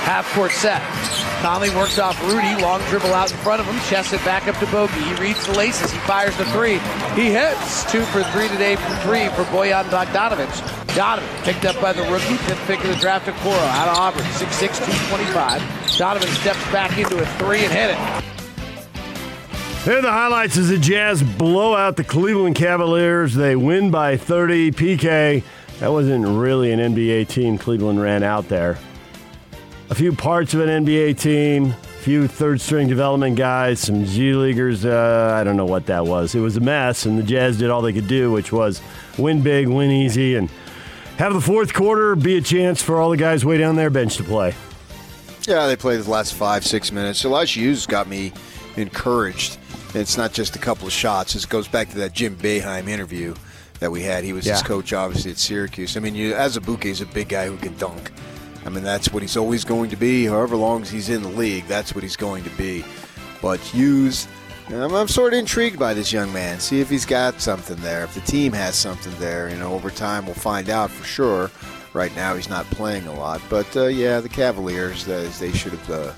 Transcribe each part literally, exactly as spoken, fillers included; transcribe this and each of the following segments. Half-court set. Conley works off Rudy. Long dribble out in front of him. Chests it back up to Bogey. He reads the laces. He fires the three. He hits. Two for three today from three for Bojan Bogdanović. Donovan picked up by the rookie. Fifth pick of the draft of Okoro out of Auburn. six six, two twenty-five. Donovan steps back into a three and hit it. Here are the highlights as the Jazz blow out the Cleveland Cavaliers. They win by thirty. P K, that wasn't really an N B A team Cleveland ran out there. A few parts of an N B A team, a few third-string development guys, some G-leaguers. Uh, I don't know what that was. It was a mess, and the Jazz did all they could do, which was win big, win easy, and have the fourth quarter be a chance for all the guys way down their bench to play. Yeah, they played the last five, six minutes. Elijah Hughes got me encouraged. It's not just a couple of shots. It goes back to that Jim Boeheim interview that we had. He was yeah. his coach, obviously, at Syracuse. I mean, you, Azabuke is a big guy who can dunk. I mean, that's what he's always going to be. However long he's in the league, that's what he's going to be. But Hughes, I'm, I'm sort of intrigued by this young man. See if he's got something there, if the team has something there. You know, over time we'll find out for sure. Right now he's not playing a lot. But, uh, yeah, the Cavaliers, uh, they should have uh,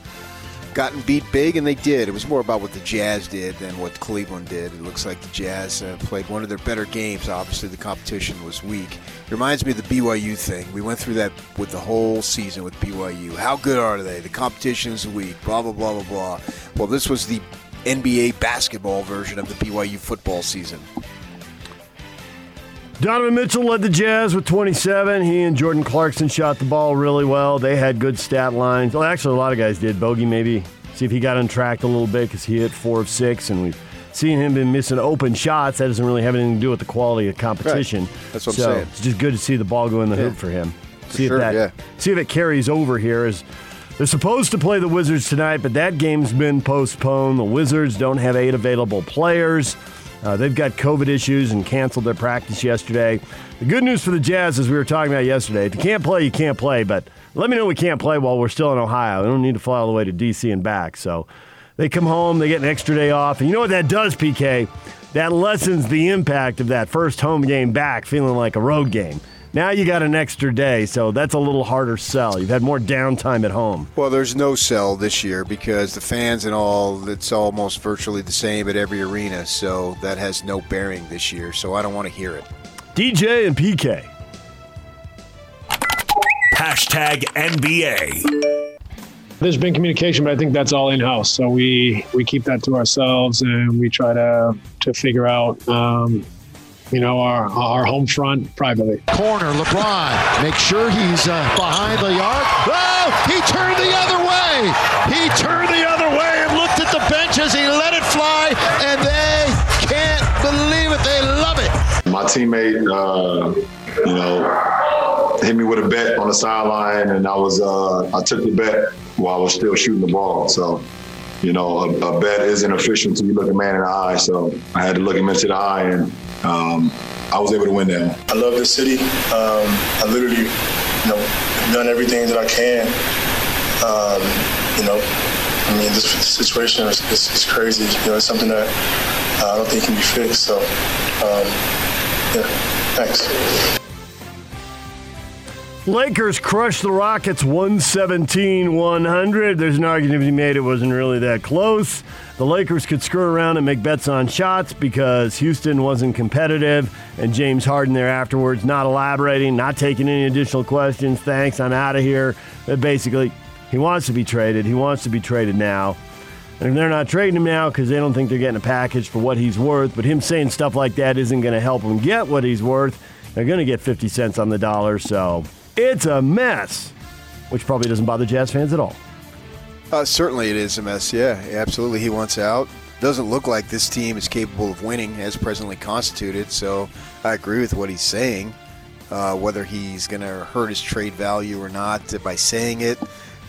gotten beat big, and they did. It was more about what the Jazz did than what Cleveland did. It looks like the Jazz uh, played one of their better games. Obviously, the competition was weak. Reminds me of the B Y U thing. We went through that with the whole season with B Y U. How good are they? The competition is weak, blah, blah, blah, blah, blah. Well, this was the N B A basketball version of the B Y U football season. Donovan Mitchell led the Jazz with twenty-seven. He and Jordan Clarkson shot the ball really well. They had good stat lines. Well, actually, a lot of guys did. Bogey maybe, see if he got untracked a little bit because he hit four of six, and we've seeing him been missing open shots, that doesn't really have anything to do with the quality of competition. Right. That's what so I'm saying. It's just good to see the ball go in the yeah. hoop for him. For see sure, if that yeah. see if it carries over here. As they're supposed to play the Wizards tonight, but that game's been postponed. The Wizards don't have eight available players. Uh, they've got COVID issues and canceled their practice yesterday. The good news for the Jazz, as we were talking about yesterday, if you can't play, you can't play. But let me know we can't play while we're still in Ohio. We don't need to fly all the way to D C and back. So. They come home, they get an extra day off. And you know what that does, P K? That lessens the impact of that first home game back feeling like a road game. Now you got an extra day, so that's a little harder sell. You've had more downtime at home. Well, there's no sell this year because the fans and all, it's almost virtually the same at every arena. So that has no bearing this year, so I don't want to hear it. D J and P K. Hashtag N B A. There's been communication, but I think that's all in-house. So we, we keep that to ourselves, and we try to to figure out, um, you know, our our home front privately. Corner, LeBron. Make sure he's uh, behind the arc. Oh, he turned the other way. He turned the other way and looked at the bench as he let it fly, and they can't believe it. They love it. My teammate, uh, you know, hit me with a bet on the sideline, and I was uh, I took the bet while I was still shooting the ball. So, you know, a, a bet isn't official until you look a man in the eye. So I had to look him into the eye, and um, I was able to win that. I love this city. Um, I literally, you know, have done everything that I can. Um, you know, I mean, this situation is, is, is crazy. You know, it's something that I don't think can be fixed. So, um, yeah, thanks. Lakers crushed the Rockets one seventeen to one hundred. There's an argument to be made it wasn't really that close. The Lakers could skirt around and make bets on shots because Houston wasn't competitive, and James Harden there afterwards not elaborating, not taking any additional questions. Thanks, I'm out of here. But basically, he wants to be traded. He wants to be traded now. And if they're not trading him now because they don't think they're getting a package for what he's worth, but him saying stuff like that isn't going to help him get what he's worth. They're going to get fifty cents on the dollar, so... It's a mess, which probably doesn't bother Jazz fans at all. Uh, certainly it is a mess, yeah. Absolutely, he wants out. Doesn't look like this team is capable of winning as presently constituted, so I agree with what he's saying. Uh, whether he's going to hurt his trade value or not by saying it,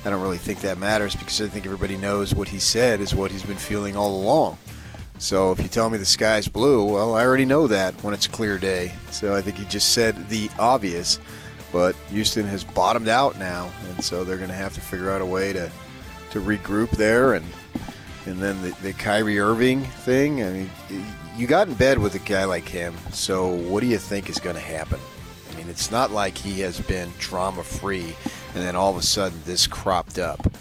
I don't really think that matters because I think everybody knows what he said is what he's been feeling all along. So if you tell me the sky's blue, well, I already know that when it's a clear day. So I think he just said the obvious. But Houston has bottomed out now, and so they're going to have to figure out a way to, to regroup there. And and then the, the Kyrie Irving thing, I mean, you got in bed with a guy like him, so what do you think is going to happen? I mean, it's not like he has been trauma-free, and then all of a sudden this cropped up.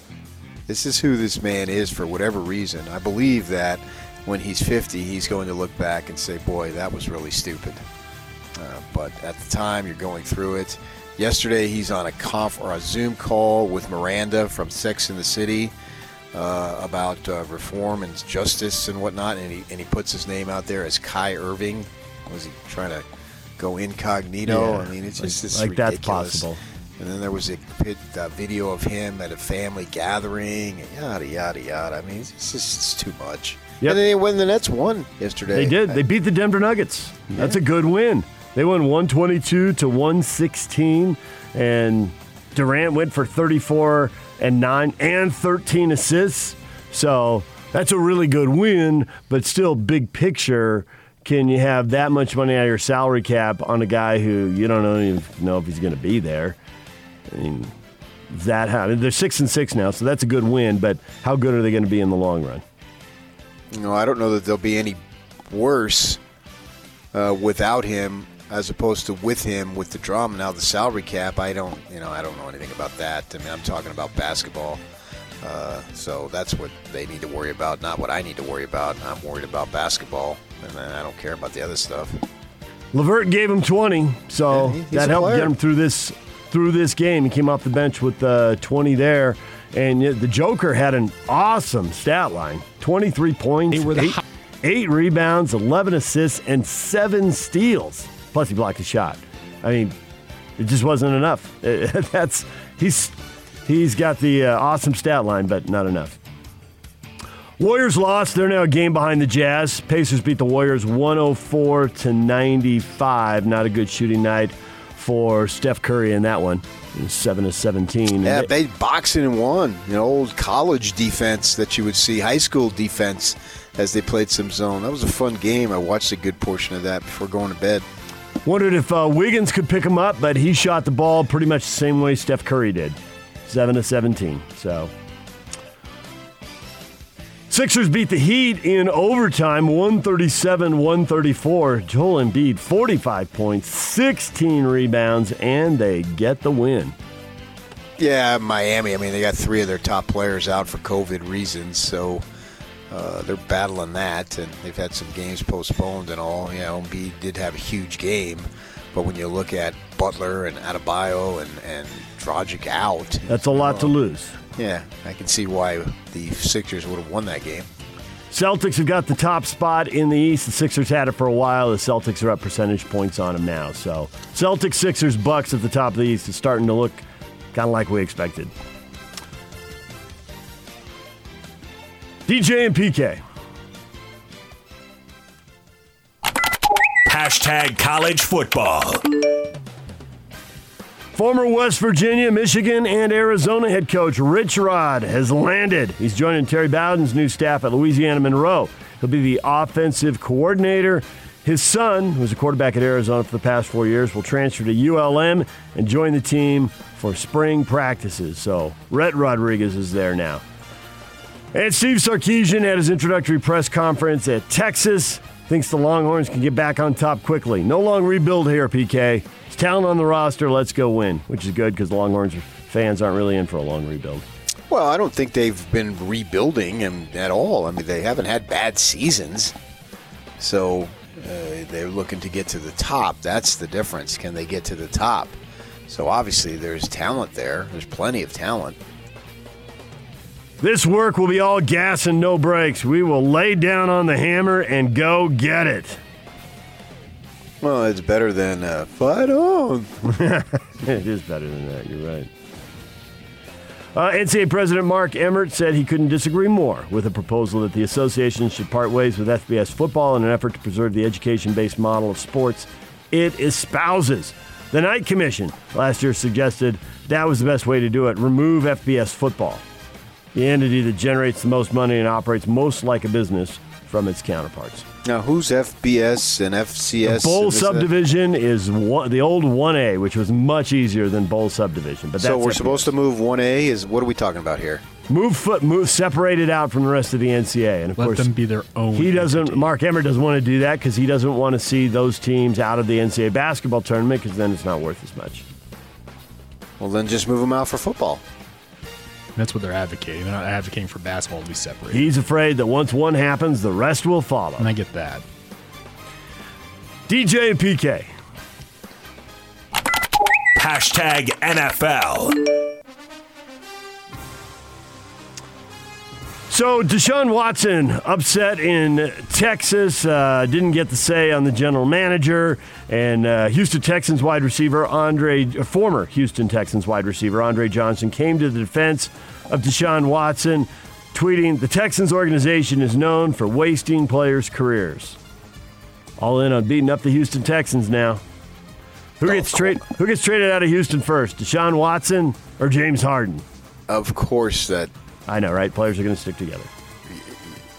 This is who this man is for whatever reason. I believe that when he's fifty, he's going to look back and say, boy, that was really stupid. Uh, but at the time, you're going through it. Yesterday, he's on a conf or a Zoom call with Miranda from Sex and the City uh, about uh, reform and justice and whatnot, and he, and he puts his name out there as Kai Irving. Was he trying to go incognito? Yeah, I mean, it's like, just this like ridiculous. That's possible. And then there was a, a video of him at a family gathering, and yada, yada, yada. I mean, it's just it's too much. Yep. And they win the Nets won yesterday. They did. I, they beat the Denver Nuggets. Yeah. That's a good win. They won one twenty-two to one sixteen, and Durant went for thirty-four and nine and thirteen assists. So that's a really good win, but still big picture. Can you have that much money out of your salary cap on a guy who you don't even know if he's going to be there? I mean, is that how? I mean, they're six and six now, so that's a good win, but how good are they going to be in the long run? You know, I don't know that they'll be any worse uh, without him as opposed to with him with the drama. Now the salary cap, I don't, you know, I don't know anything about that. I mean, I'm talking about basketball, uh, so that's what they need to worry about, not what I need to worry about. I'm worried about basketball, and I don't care about the other stuff. LeVert gave him twenty, so he, that helped player. Get him through this through this game. He came off the bench with uh, twenty there, and the Joker had an awesome stat line: twenty-three points, they were the eight, high- eight rebounds, eleven assists, and seven steals. Plus, he blocked a shot. I mean, it just wasn't enough. That's he's he's got the uh, awesome stat line, but not enough. Warriors lost. They're now a game behind the Jazz. Pacers beat the Warriors one oh four to ninety-five. Not a good shooting night for Steph Curry in that one. seven to seventeen. Yeah, they, they boxing and won. You know, old college defense that you would see, high school defense as they played some zone. That was a fun game. I watched a good portion of that before going to bed. Wondered if uh, Wiggins could pick him up, but he shot the ball pretty much the same way Steph Curry did, seven to seventeen. So, Sixers beat the Heat in overtime, one thirty-seven to one thirty-four. Joel Embiid, forty-five points, sixteen rebounds, and they get the win. Yeah, Miami, I mean, they got three of their top players out for COVID reasons, so Uh, they're battling that, and they've had some games postponed and all. You know, Embiid did have a huge game, but when you look at Butler and Adebayo and, and Dragic out. That's a lot know, to lose. Yeah, I can see why the Sixers would have won that game. Celtics have got the top spot in the East. The Sixers had it for a while. The Celtics are up percentage points on them now. So Celtics, Sixers, Bucks at the top of the East is starting to look kind of like we expected. D J and P K. Hashtag college football. Former West Virginia, Michigan, and Arizona head coach Rich Rod has landed. He's joining Terry Bowden's new staff at Louisiana Monroe. He'll be the offensive coordinator. His son, who's a quarterback at Arizona for the past four years, will transfer to U L M and join the team for spring practices. So Rhett Rodriguez is there now. And Steve Sarkisian at his introductory press conference at Texas thinks the Longhorns can get back on top quickly. No long rebuild here, P K. It's talent on the roster. Let's go win, which is good because the Longhorns fans aren't really in for a long rebuild. Well, I don't think they've been rebuilding at all. I mean, they haven't had bad seasons. So uh, they're looking to get to the top. That's the difference. Can they get to the top? So obviously there's talent there. There's plenty of talent. This work will be all gas and no brakes. We will lay down on the hammer and go get it. Well, it's better than uh, fight on. It is better than that. You're right. Uh, N C double A President Mark Emmert said he couldn't disagree more with a proposal that the association should part ways with F B S football in an effort to preserve the education-based model of sports it espouses. The Knight Commission last year suggested that was the best way to do it. Remove F B S football. The entity that generates the most money and operates most like a business from its counterparts. Now, who's F B S and F C S? The Bowl and subdivision is one, the old one A, which was much easier than Bowl subdivision. But that's so we're F B S. Supposed to move one A? Is what are we talking about here? Move foot, move separated out from the rest of the N C A A, and of Let course, them be their own. He doesn't. Entity. Mark Emmert doesn't want to do that because he doesn't want to see those teams out of the N C A A basketball tournament because then it's not worth as much. Well, then just move them out for football. That's what they're advocating. They're not advocating for basketball to be separated. He's afraid that once one happens, the rest will follow. And I get that. D J and P K. Hashtag N F L. So Deshaun Watson upset in Texas, uh, didn't get the say on the general manager, and uh, Houston Texans wide receiver Andre, former Houston Texans wide receiver Andre Johnson came to the defense of Deshaun Watson, tweeting, "The Texans organization is known for wasting players' careers. All in on beating up the Houston Texans now. Who gets, tra- who gets traded out of Houston first, Deshaun Watson or James Harden?" Of course that. I know, right? Players are going to stick together.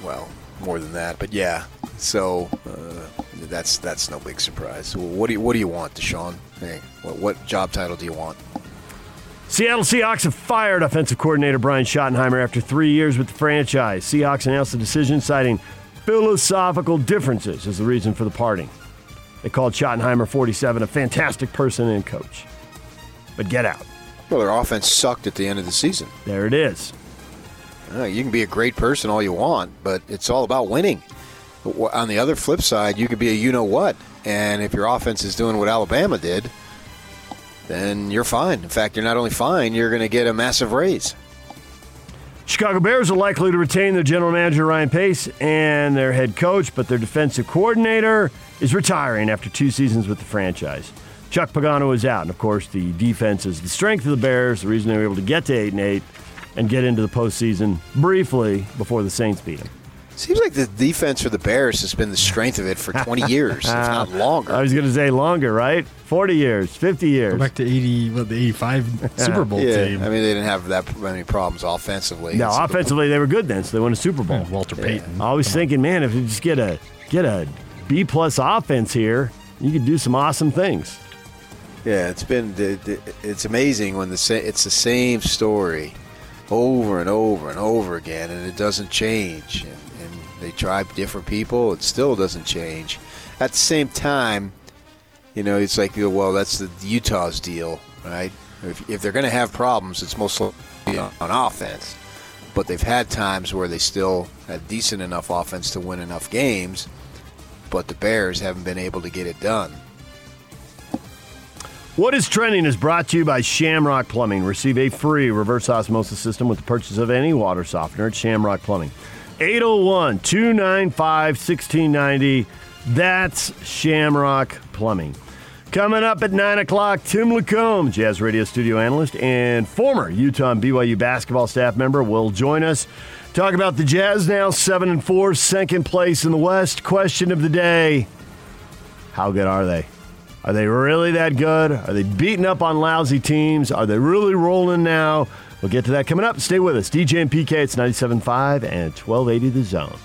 Well, more than that, but yeah. So uh, that's that's no big surprise. What do you what do you want, Deshaun? Hey, what, what job title do you want? Seattle Seahawks have fired offensive coordinator Brian Schottenheimer after three years with the franchise. Seahawks announced the decision, citing philosophical differences as the reason for the parting. They called Schottenheimer, forty-seven, a fantastic person and coach, but get out. Well, their offense sucked at the end of the season. There it is. You can be a great person all you want, but it's all about winning. On the other flip side, you could be a you-know-what, and if your offense is doing what Alabama did, then you're fine. In fact, you're not only fine, you're going to get a massive raise. Chicago Bears are likely to retain their general manager, Ryan Pace, and their head coach, but their defensive coordinator is retiring after two seasons with the franchise. Chuck Pagano is out, and, of course, the defense is the strength of the Bears, the reason they were able to get to eight and eight. And get into the postseason briefly before the Saints beat them. Seems like the defense for the Bears has been the strength of it for twenty years, if not longer. I was going to say longer, right? Forty years, fifty years. Go back to eighty, what, the eighty-five Super Bowl yeah. team. I mean, they didn't have that many problems offensively. No, offensively they were good then, so they won a Super Bowl. Yeah, Walter Payton. Yeah. I was thinking, man, if you just get a get a B plus offense here, you could do some awesome things. Yeah, it's been it's amazing when the it's the same story. Over and over and over again, and it doesn't change. And, and they try different people; it still doesn't change. At the same time, you know, it's like, well, that's the Utah's deal, right? If, if they're going to have problems, it's mostly on offense. But they've had times where they still had decent enough offense to win enough games, but the Bears haven't been able to get it done. What is Trending is brought to you by Shamrock Plumbing. Receive a free reverse osmosis system with the purchase of any water softener at Shamrock Plumbing. eight oh one, two nine five, one six nine oh. That's Shamrock Plumbing. Coming up at nine o'clock, Tim Lacombe, Jazz Radio studio analyst and former Utah and B Y U basketball staff member, will join us. Talk about the Jazz now, seven and four, second place in the West. Question of the day, how good are they? Are they really that good? Are they beating up on lousy teams? Are they really rolling now? We'll get to that coming up. Stay with us. D J and P K, it's ninety-seven point five and twelve eighty The Zone.